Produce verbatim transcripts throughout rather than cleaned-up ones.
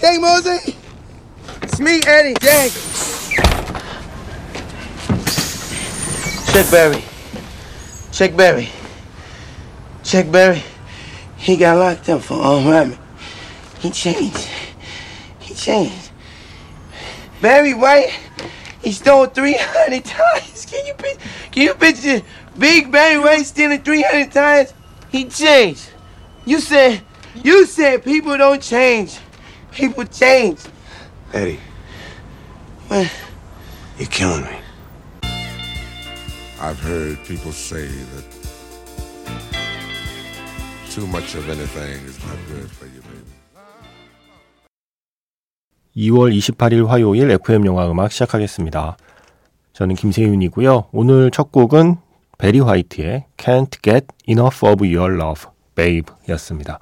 Hey, Mosey! It's me, Eddie. Gang. Check Barry. Check Barry. Check Barry. He got locked up for armed robbery. He changed. He changed. Barry White, he stole three hundred tires. Can you picture, can you picture Big Barry White stealing three hundred tires? He changed. You said, you said people don't change. People change. Eddie. What? You're killing me. I've heard people say that too much of anything is not good for you, baby. 이월 이십팔일 화요일 에프엠 영화 음악 시작하겠습니다. 저는 김세윤이고요. 오늘 첫 곡은 베리 화이트의 Can't Get Enough of Your Love, Babe였습니다.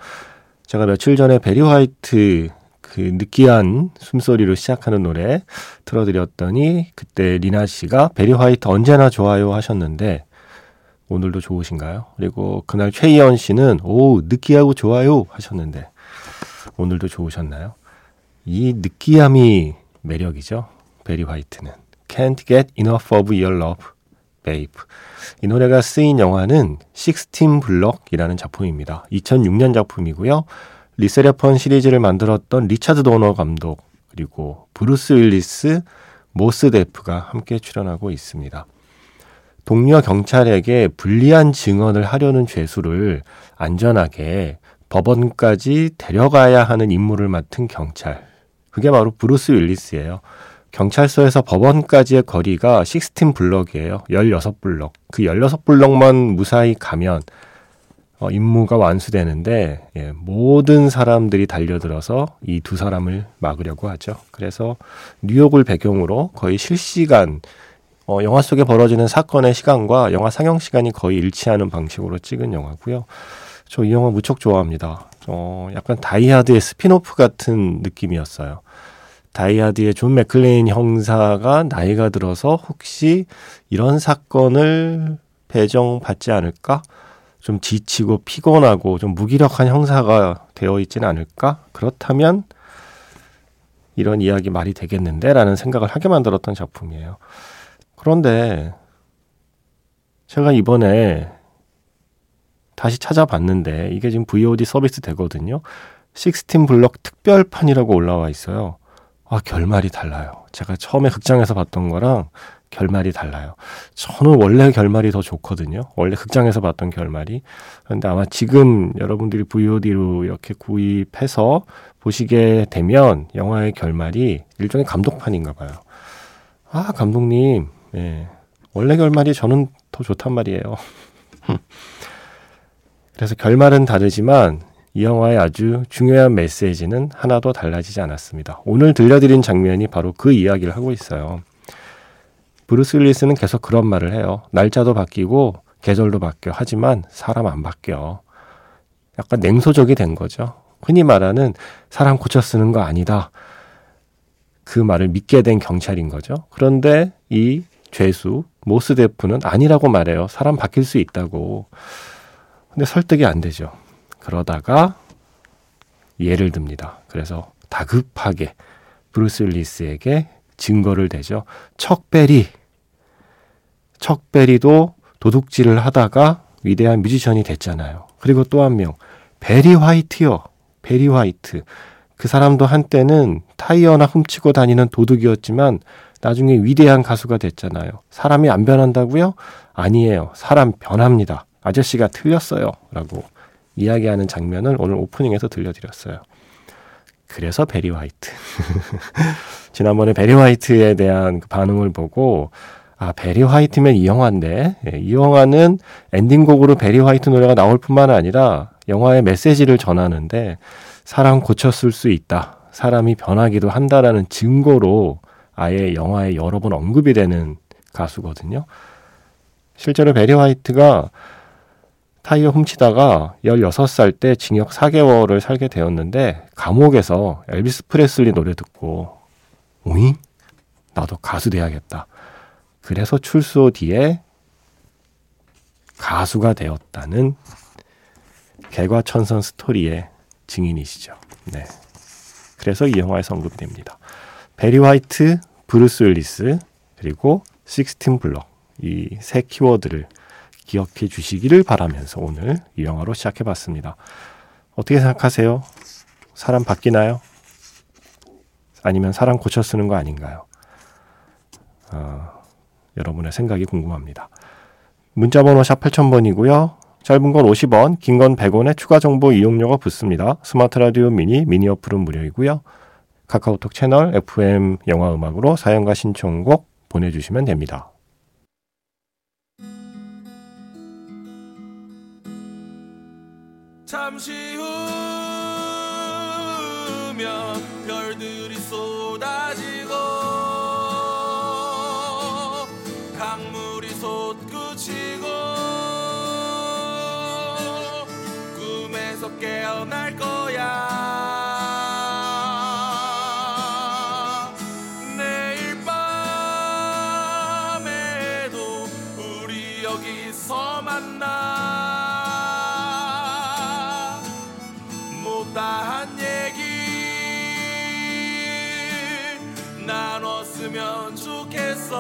제가 며칠 전에 베리 화이트 그 느끼한 숨소리로 시작하는 노래 틀어드렸더니 그때 리나 씨가 베리 화이트 언제나 좋아요 하셨는데 오늘도 좋으신가요? 그리고 그날 최희연 씨는 오 느끼하고 좋아요 하셨는데 오늘도 좋으셨나요? 이 느끼함이 매력이죠. 베리 화이트는 Can't Get Enough of Your Love, Babe. 이 노래가 쓰인 영화는 십육 블럭이라는 작품입니다. 이천육년 작품이고요. 리세레폰 시리즈를 만들었던 리차드 도너 감독 그리고 브루스 윌리스, 모스 데프가 함께 출연하고 있습니다. 동료 경찰에게 불리한 증언을 하려는 죄수를 안전하게 법원까지 데려가야 하는 임무를 맡은 경찰. 그게 바로 브루스 윌리스예요. 경찰서에서 법원까지의 거리가 십육 블럭이에요. 십육 블럭. 그 십육 블럭만 무사히 가면 어, 임무가 완수되는데 예, 모든 사람들이 달려들어서 이 두 사람을 막으려고 하죠. 그래서 뉴욕을 배경으로 거의 실시간 어, 영화 속에 벌어지는 사건의 시간과 영화 상영 시간이 거의 일치하는 방식으로 찍은 영화고요. 저 이 영화 무척 좋아합니다. 어, 약간 다이하드의 스피노프 같은 느낌이었어요. 다이하드의 존 맥클레인 형사가 나이가 들어서 혹시 이런 사건을 배정받지 않을까? 좀 지치고 피곤하고 좀 무기력한 형사가 되어 있지는 않을까? 그렇다면 이런 이야기 말이 되겠는데? 라는 생각을 하게 만들었던 작품이에요. 그런데 제가 이번에 다시 찾아봤는데 이게 지금 브이오디 서비스 되거든요. 십육 블럭 특별판이라고 올라와 있어요. 아, 결말이 달라요. 제가 처음에 극장에서 봤던 거랑 결말이 달라요. 저는 원래 결말이 더 좋거든요. 원래 극장에서 봤던 결말이. 그런데 아마 지금 여러분들이 브이오디로 이렇게 구입해서 보시게 되면 영화의 결말이 일종의 감독판인가 봐요. 아, 감독님. 예. 원래 결말이 저는 더 좋단 말이에요. 그래서 결말은 다르지만 이 영화의 아주 중요한 메시지는 하나도 달라지지 않았습니다. 오늘 들려드린 장면이 바로 그 이야기를 하고 있어요. 브루스 윌리스는 계속 그런 말을 해요. 날짜도 바뀌고 계절도 바뀌어. 하지만 사람 안 바뀌어. 약간 냉소적이 된 거죠. 흔히 말하는 사람 고쳐 쓰는 거 아니다. 그 말을 믿게 된 경찰인 거죠. 그런데 이 죄수 모스 데프는 아니라고 말해요. 사람 바뀔 수 있다고. 근데 설득이 안 되죠. 그러다가 예를 듭니다. 그래서 다급하게 브루스 윌리스에게 증거를 대죠. 척베리. 척베리도 도둑질을 하다가 위대한 뮤지션이 됐잖아요. 그리고 또 한 명. 베리 화이트요. 베리 화이트. 그 사람도 한때는 타이어나 훔치고 다니는 도둑이었지만 나중에 위대한 가수가 됐잖아요. 사람이 안 변한다고요? 아니에요. 사람 변합니다. 아저씨가 틀렸어요. 라고 이야기하는 장면을 오늘 오프닝에서 들려드렸어요. 그래서 베리 화이트. 지난번에 베리 화이트에 대한 반응을 보고 아 베리 화이트면 이 영화인데 예, 이 영화는 엔딩곡으로 베리 화이트 노래가 나올 뿐만 아니라 영화의 메시지를 전하는데 사람 고쳤을 수 있다. 사람이 변하기도 한다라는 증거로 아예 영화에 여러 번 언급이 되는 가수거든요. 실제로 베리 화이트가 타이어 훔치다가 열여섯 살 때 징역 사 개월을 살게 되었는데 감옥에서 엘비스 프레슬리 노래 듣고 오잉? 나도 가수 돼야겠다. 그래서 출소 뒤에 가수가 되었다는 개과천선 스토리의 증인이시죠. 네, 그래서 이 영화에서 언급됩니다. 베리 화이트, 브루스 윌리스, 그리고 십육 블럭, 이 세 키워드를 기억해 주시기를 바라면서 오늘 이 영화로 시작해봤습니다. 어떻게 생각하세요? 사람 바뀌나요? 아니면 사람 고쳐 쓰는 거 아닌가요? 어, 여러분의 생각이 궁금합니다. 문자번호 샵 팔천 번이고요. 짧은 건 오십 원, 긴 건 백 원의 추가 정보 이용료가 붙습니다. 스마트 라디오 미니, 미니 어플은 무료이고요. 카카오톡 채널 에프엠 영화음악으로 사연과 신청곡 보내주시면 됩니다. 잠시 후면 별들이 쏟아지고 강물이 솟구치고 꿈에서 깨어날 거야. 나눴으면 좋겠어.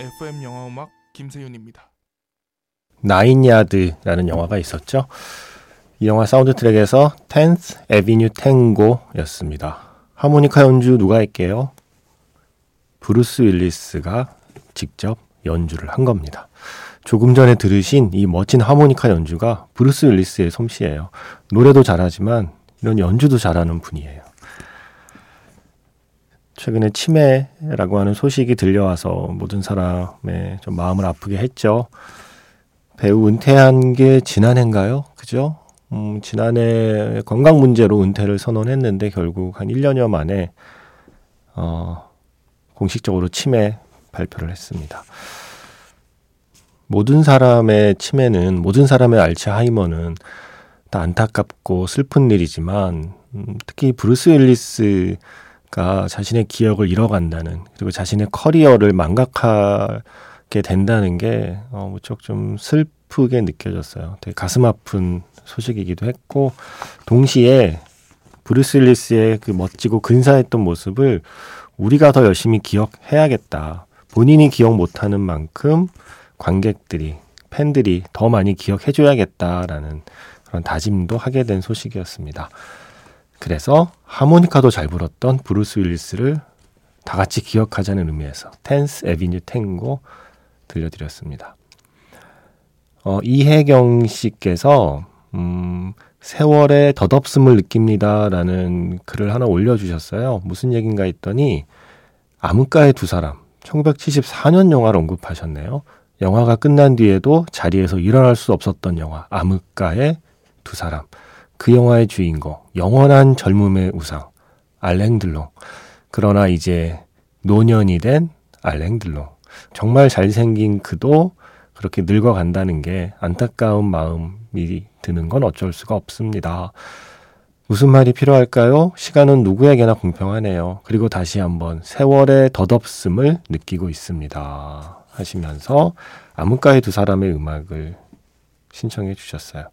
에프엠 영화음악 김세윤입니다. 나인야드라는 영화가 있었죠. 이 영화 사운드 트랙에서 텐스 에비뉴 탱고였습니다. 하모니카 연주 누가 할게요? 브루스 윌리스가 직접 연주를 한 겁니다. 조금 전에 들으신 이 멋진 하모니카 연주가 브루스 윌리스의 솜씨예요. 노래도 잘하지만 이런 연주도 잘하는 분이에요. 최근에 치매라고 하는 소식이 들려와서 모든 사람의 좀 마음을 아프게 했죠. 배우 은퇴한 게 지난해인가요? 그죠? 음, 지난해 건강 문제로 은퇴를 선언했는데 결국 한 일 년여 만에 어, 공식적으로 치매 발표를 했습니다. 모든 사람의 치매는, 모든 사람의 알츠하이머는 다 안타깝고 슬픈 일이지만 음, 특히 브루스 윌리스가 자신의 기억을 잃어간다는, 그리고 자신의 커리어를 망각하게 된다는 게 어, 무척 좀 슬프게 느껴졌어요. 되게 가슴 아픈 소식이기도 했고, 동시에 브루스 윌리스의 그 멋지고 근사했던 모습을 우리가 더 열심히 기억해야겠다. 본인이 기억 못하는 만큼 관객들이, 팬들이 더 많이 기억해줘야겠다라는 그런 다짐도 하게 된 소식이었습니다. 그래서 하모니카도 잘 불었던 브루스 윌리스를 다 같이 기억하자는 의미에서 텐스 에비뉴 탱고 들려드렸습니다. 어, 이혜경 씨께서 음, 세월의 덧없음을 느낍니다라는 글을 하나 올려주셨어요. 무슨 얘기인가 했더니 암흑가의 두 사람, 천구백칠십사 년 영화를 언급하셨네요. 영화가 끝난 뒤에도 자리에서 일어날 수 없었던 영화 암흑가의 두 사람, 그 영화의 주인공, 영원한 젊음의 우상 알랭 들롱. 그러나 이제 노년이 된 알랭 들롱, 정말 잘생긴 그도 그렇게 늙어간다는 게 안타까운 마음이 드는 건 어쩔 수가 없습니다. 무슨 말이 필요할까요? 시간은 누구에게나 공평하네요. 그리고 다시 한번 세월의 덧없음을 느끼고 있습니다 하시면서 암흑가의 두 사람의 음악을 신청해 주셨어요.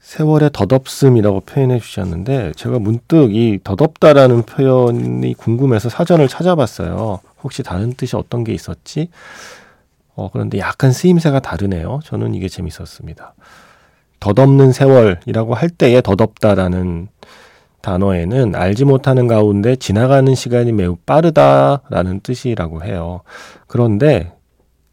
세월의 덧없음이라고 표현해 주셨는데 제가 문득 이 덧없다라는 표현이 궁금해서 사전을 찾아봤어요. 혹시 다른 뜻이 어떤 게 있었지? 어, 그런데 약간 쓰임새가 다르네요. 저는 이게 재밌었습니다. 덧없는 세월이라고 할 때의 덧없다라는 단어에는 알지 못하는 가운데 지나가는 시간이 매우 빠르다라는 뜻이라고 해요. 그런데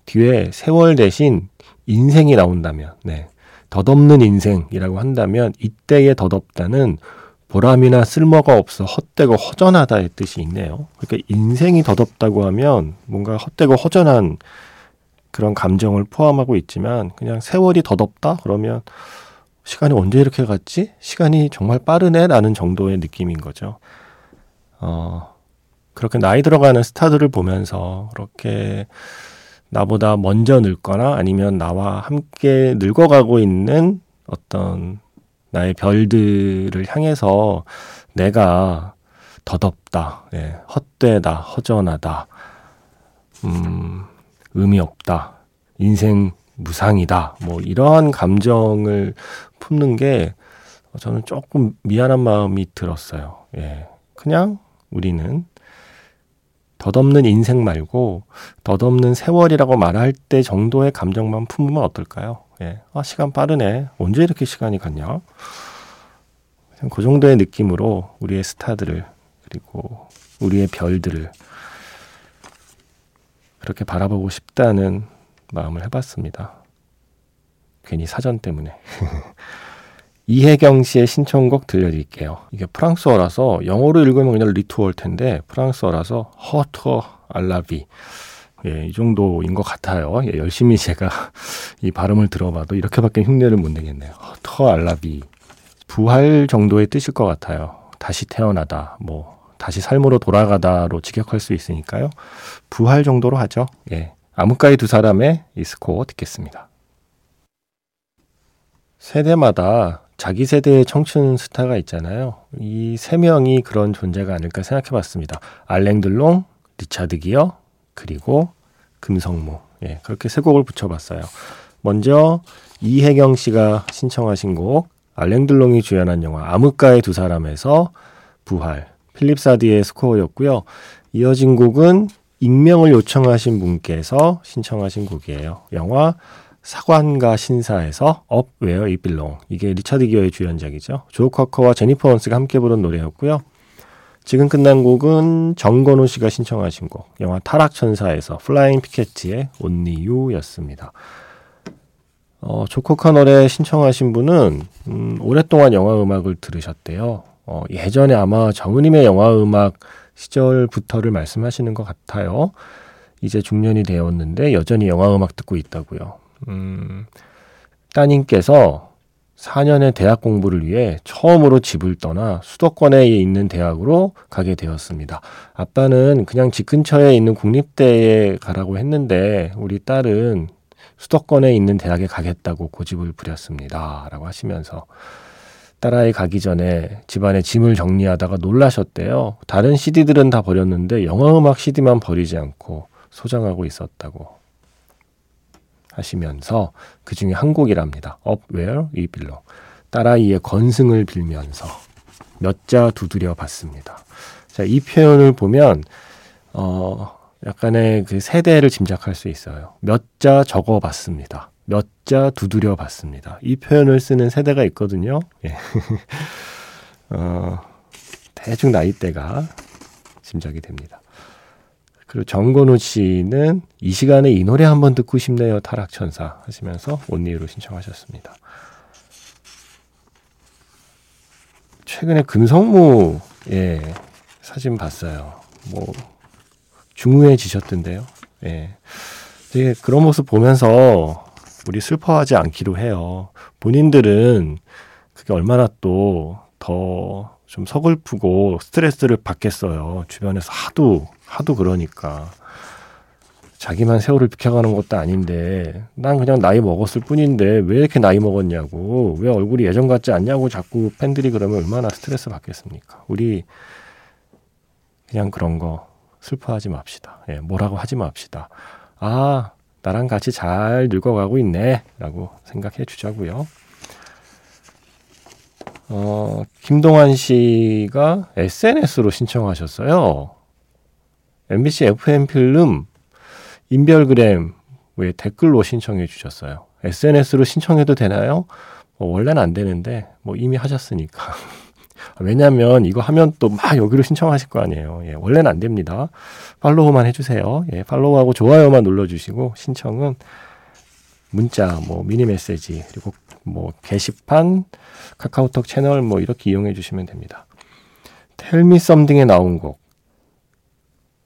뒤에 세월 대신 인생이 나온다면, 네, 덧없는 인생이라고 한다면 이때의 덧없다는 보람이나 쓸모가 없어 헛되고 허전하다의 뜻이 있네요. 그러니까 인생이 덧없다고 하면 뭔가 헛되고 허전한 그런 감정을 포함하고 있지만, 그냥 세월이 덧없다 그러면 시간이 언제 이렇게 갔지? 시간이 정말 빠르네? 라는 정도의 느낌인 거죠. 어, 그렇게 나이 들어가는 스타들을 보면서 그렇게 나보다 먼저 늙거나 아니면 나와 함께 늙어가고 있는 어떤 나의 별들을 향해서 내가 덧없다, 예, 헛되다, 허전하다, 음, 의미 없다, 인생 무상이다, 뭐 이러한 감정을 품는 게 저는 조금 미안한 마음이 들었어요. 예, 그냥 우리는 덧없는 인생 말고 덧없는 세월이라고 말할 때 정도의 감정만 품으면 어떨까요? 예, 아 시간 빠르네, 언제 이렇게 시간이 갔냐, 그 정도의 느낌으로 우리의 스타들을 그리고 우리의 별들을 그렇게 바라보고 싶다는 마음을 해봤습니다. 괜히 사전 때문에. 이혜경 씨의 신청곡 들려드릴게요. 이게 프랑스어라서 영어로 읽으면 그냥 리투어일 텐데 프랑스어라서 허투어 알라비, 예, 이 정도인 것 같아요. 예, 열심히 제가 이 발음을 들어봐도 이렇게밖에 흉내를 못 내겠네요. 허투어 알라비, 부활 정도의 뜻일 것 같아요. 다시 태어나다, 뭐 다시 삶으로 돌아가다로 직역할 수 있으니까요. 부활 정도로 하죠. 예, 아무까이 두 사람의 이 스코어 듣겠습니다. 세대마다 자기 세대의 청춘 스타가 있잖아요. 이 세 명이 그런 존재가 아닐까 생각해봤습니다. 알랭 들롱, 리차드 기어, 그리고 금성모. 예, 그렇게 세 곡을 붙여봤어요. 먼저 이혜경 씨가 신청하신 곡, 알랭 들롱이 주연한 영화 아무까이 두 사람에서 부활, 필립 사디의 스코어였고요. 이어진 곡은 익명을 요청하신 분께서 신청하신 곡이에요. 영화 사관과 신사에서 Up Where It Belongs. 이게 리차드 기어의 주연작이죠. 조 커커와 제니퍼 원스가 함께 부른 노래였고요. 지금 끝난 곡은 정건우 씨가 신청하신 곡, 영화 타락천사에서 플라잉 피켓츠의 Only You였습니다. 어, 조커커 노래 신청하신 분은 음, 오랫동안 영화음악을 들으셨대요. 어, 예전에 아마 정은님의 영화음악 시절부터를 말씀하시는 것 같아요. 이제 중년이 되었는데 여전히 영화음악 듣고 있다고요. 음, 따님께서 사 년의 대학 공부를 위해 처음으로 집을 떠나 수도권에 있는 대학으로 가게 되었습니다. 아빠는 그냥 집 근처에 있는 국립대에 가라고 했는데 우리 딸은 수도권에 있는 대학에 가겠다고 고집을 부렸습니다, 라고 하시면서 딸아이 가기 전에 집안에 짐을 정리하다가 놀라셨대요. 다른 씨디들은 다 버렸는데 영화음악 씨디만 버리지 않고 소장하고 있었다고 하시면서 그 중에 한 곡이랍니다. Up Where It Belongs. 딸아이의 건승을 빌면서 몇 자 두드려 봤습니다. 자, 이 표현을 보면 어... 약간의 그 세대를 짐작할 수 있어요. 몇 자 적어봤습니다. 몇 자 두드려봤습니다. 이 표현을 쓰는 세대가 있거든요. 예. 어, 대충 나이대가 짐작이 됩니다. 그리고 정건우 씨는 이 시간에 이 노래 한번 듣고 싶네요, 타락천사 하시면서 온리로 신청하셨습니다. 최근에 금성무 예, 사진 봤어요. 뭐 중후해지셨던데요. 예, 되게 그런 모습 보면서 우리 슬퍼하지 않기로 해요. 본인들은 그게 얼마나 또 더 좀 서글프고 스트레스를 받겠어요. 주변에서 하도 하도 그러니까 자기만 세월을 비켜가는 것도 아닌데 난 그냥 나이 먹었을 뿐인데 왜 이렇게 나이 먹었냐고, 왜 얼굴이 예전 같지 않냐고 자꾸 팬들이 그러면 얼마나 스트레스 받겠습니까. 우리 그냥 그런 거 슬퍼하지 맙시다. 예, 뭐라고 하지 맙시다. 아, 나랑 같이 잘 늙어가고 있네, 라고 생각해 주자고요. 어, 김동환 씨가 에스엔에스로 신청하셨어요. 엠비씨 에프엠필름 인별그램 왜 댓글로 신청해 주셨어요. 에스엔에스로 신청해도 되나요? 뭐 원래는 안 되는데 뭐 이미 하셨으니까. 왜냐면 이거 하면 또 막 여기로 신청하실 거 아니에요. 예, 원래는 안 됩니다. 팔로우만 해주세요. 예, 팔로우하고 좋아요만 눌러주시고 신청은 문자, 뭐 미니 메시지, 그리고 뭐 게시판, 카카오톡 채널 뭐 이렇게 이용해 주시면 됩니다. Tell Me Something에 나온 곡.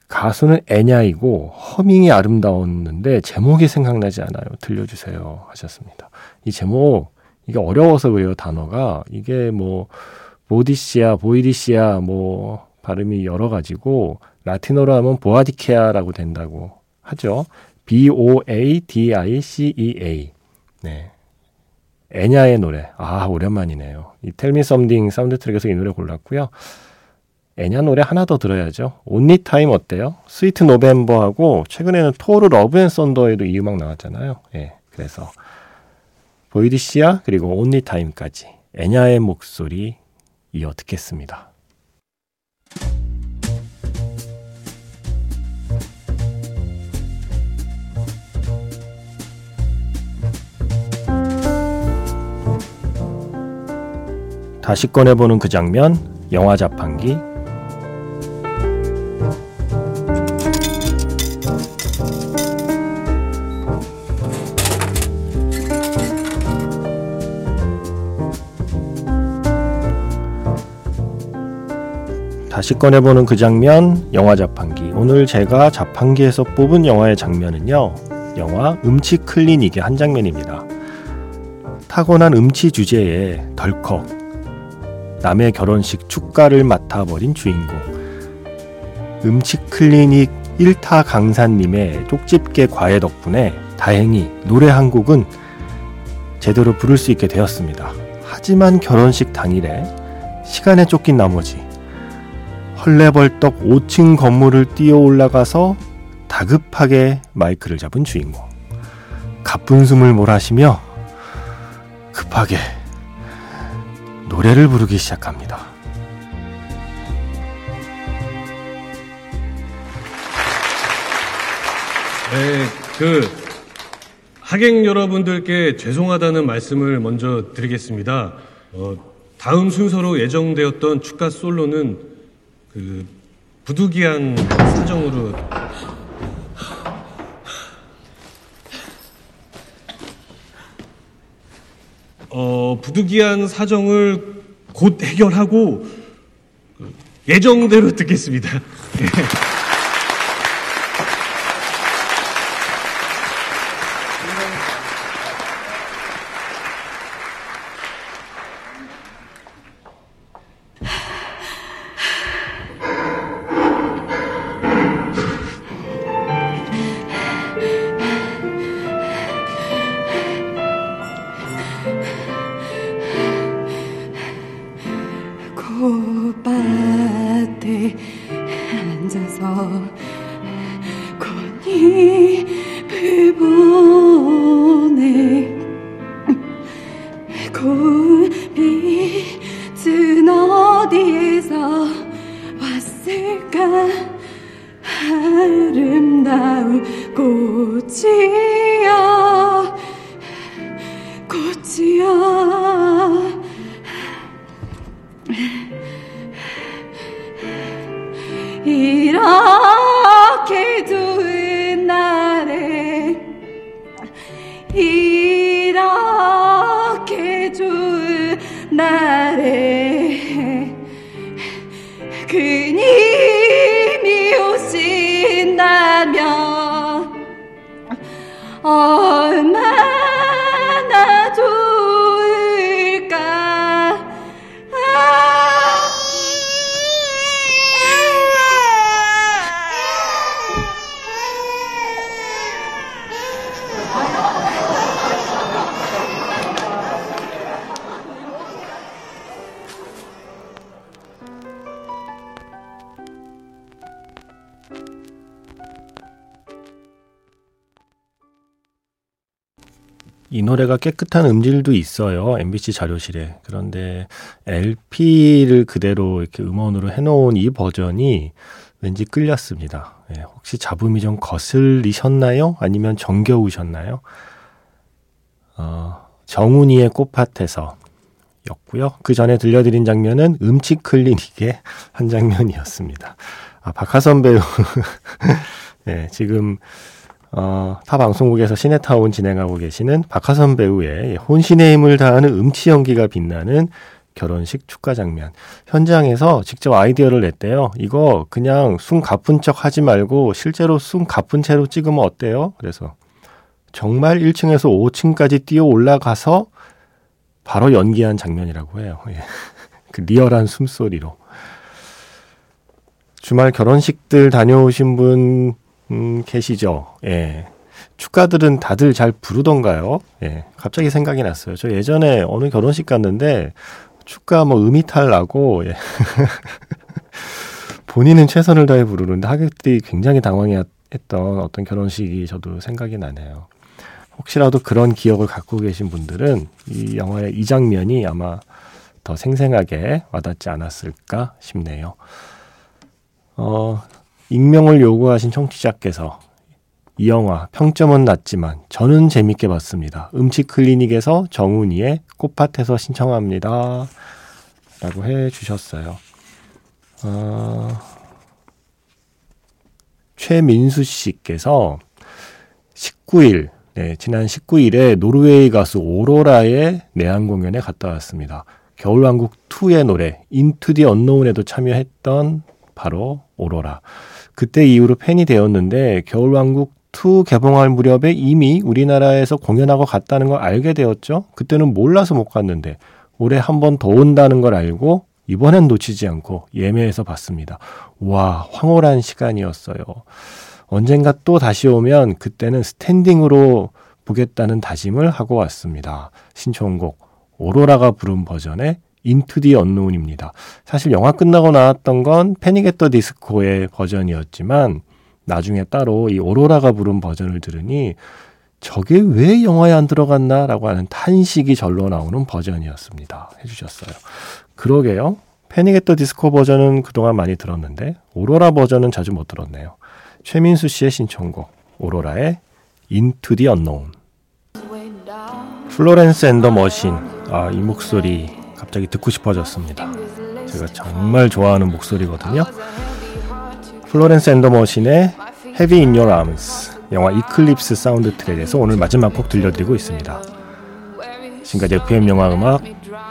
가수는 애냐이고 허밍이 아름다웠는데 제목이 생각나지 않아요. 들려주세요 하셨습니다. 이 제목 이게 어려워서 그래요, 단어가. 이게 뭐 보디시아, 보이디시아 뭐 발음이 여러 가지고 라틴어로 하면 보아디케아라고 된다고 하죠. 비 오 에이 디 아이 씨 이 에이. 네, 애냐의 노래. 아, 오랜만이네요. 이 텔미 썸띵 사운드 트랙에서 이 노래 골랐고요. 애냐 노래 하나 더 들어야죠. Only Time 어때요? 스위트 노벰버하고 최근에는 토르 러브 앤 썬더에도 이 음악 나왔잖아요. 예, 그래서 보이디시아 그리고 Only Time까지 애냐의 목소리 이어 듣겠습니다. 다시 꺼내보는 그 장면, 영화 자판기. 다시 꺼내보는 그 장면, 영화 자판기. 오늘 제가 자판기에서 뽑은 영화의 장면은요, 영화 음치 클리닉의 한 장면입니다. 타고난 음치 주제에 덜컥 남의 결혼식 축가를 맡아버린 주인공. 음치클리닉 일 타 강사님의 쪽집게 과외 덕분에 다행히 노래 한 곡은 제대로 부를 수 있게 되었습니다. 하지만 결혼식 당일에 시간에 쫓긴 나머지 헐레벌떡 오 층 건물을 뛰어 올라가서 다급하게 마이크를 잡은 주인공. 가쁜 숨을 몰아쉬며 급하게 노래를 부르기 시작합니다. 네, 그 하객 여러분들께 죄송하다는 말씀을 먼저 드리겠습니다. 어, 다음 순서로 예정되었던 축가 솔로는 그 부득이한 사정으로. 어, 부득이한 사정을 곧 해결하고 예정대로 듣겠습니다. 꽃밭에 앉아서 꽃잎을 보네. 꽃빛은 어디에서 왔을까. 아름다운 꽃이여 꽃이여. 이렇게 더운 날에 이렇게 좋은 날에 그님이 오신다면 얼마나 좋을까. 이 노래가 깨끗한 음질도 있어요. 엠비씨 자료실에. 그런데 엘피를 그대로 이렇게 음원으로 해놓은 이 버전이 왠지 끌렸습니다. 예, 혹시 잡음이 좀 거슬리셨나요? 아니면 정겨우셨나요? 어, 정훈이의 꽃밭에서 였고요. 그 전에 들려드린 장면은 음치 클리닉의 한 장면이었습니다. 아, 박하선 배우. 예, 지금 어, 타 방송국에서 시네타운 진행하고 계시는 박하선 배우의 혼신의 힘을 다하는 음치 연기가 빛나는 결혼식 축가 장면. 현장에서 직접 아이디어를 냈대요. 이거 그냥 숨 가쁜 척 하지 말고 실제로 숨 가쁜 채로 찍으면 어때요? 그래서 정말 일 층에서 오 층까지 뛰어 올라가서 바로 연기한 장면이라고 해요. 그 리얼한 숨소리로. 주말 결혼식들 다녀오신 분 음, 계시죠? 예. 축가들은 다들 잘 부르던가요? 예. 갑자기 생각이 났어요. 저 예전에 어느 결혼식 갔는데 축가 뭐 음이탈 나고, 예. 본인은 최선을 다해 부르는데 하객들이 굉장히 당황했던 어떤 결혼식이 저도 생각이 나네요. 혹시라도 그런 기억을 갖고 계신 분들은 이 영화의 이 장면이 아마 더 생생하게 와닿지 않았을까 싶네요. 어, 익명을 요구하신 청취자께서 이 영화 평점은 낮지만 저는 재밌게 봤습니다. 음치 클리닉에서 정훈이의 꽃밭에서 신청합니다. 라고 해주셨어요. 어, 최민수 씨께서 십구 일, 네, 지난 십구 일에 노르웨이 가수 오로라의 내한 공연에 갔다 왔습니다. 겨울왕국이의 노래 Into the Unknown에도 참여했던 바로 오로라. 그때 이후로 팬이 되었는데 겨울왕국이 개봉할 무렵에 이미 우리나라에서 공연하고 갔다는 걸 알게 되었죠. 그때는 몰라서 못 갔는데 올해 한 번 더 온다는 걸 알고 이번엔 놓치지 않고 예매해서 봤습니다. 와, 황홀한 시간이었어요. 언젠가 또 다시 오면 그때는 스탠딩으로 보겠다는 다짐을 하고 왔습니다. 신청곡 오로라가 부른 버전의 Into the Unknown입니다. 사실 영화 끝나고 나왔던 건 패닉 앳 더 디스코의 버전이었지만 나중에 따로 이 오로라가 부른 버전을 들으니 저게 왜 영화에 안 들어갔나 라고 하는 탄식이 절로 나오는 버전이었습니다. 해주셨어요. 그러게요. 패닉 앳 더 디스코 버전은 그동안 많이 들었는데 오로라 버전은 자주 못 들었네요. 최민수 씨의 신청곡 오로라의 Into the Unknown. 플로렌스 앤 더 머신. 아, 이 목소리 갑자기 듣고 싶어졌습니다. 제가 정말 좋아하는 목소리거든요. 플로렌스 앤 더 머신의 Heavy in Your Arms, 영화 이클립스 사운드 트랙에서 오늘 마지막 곡 들려드리고 있습니다. 지금까지 에프엠 영화음악,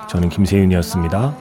저는 김세윤이었습니다.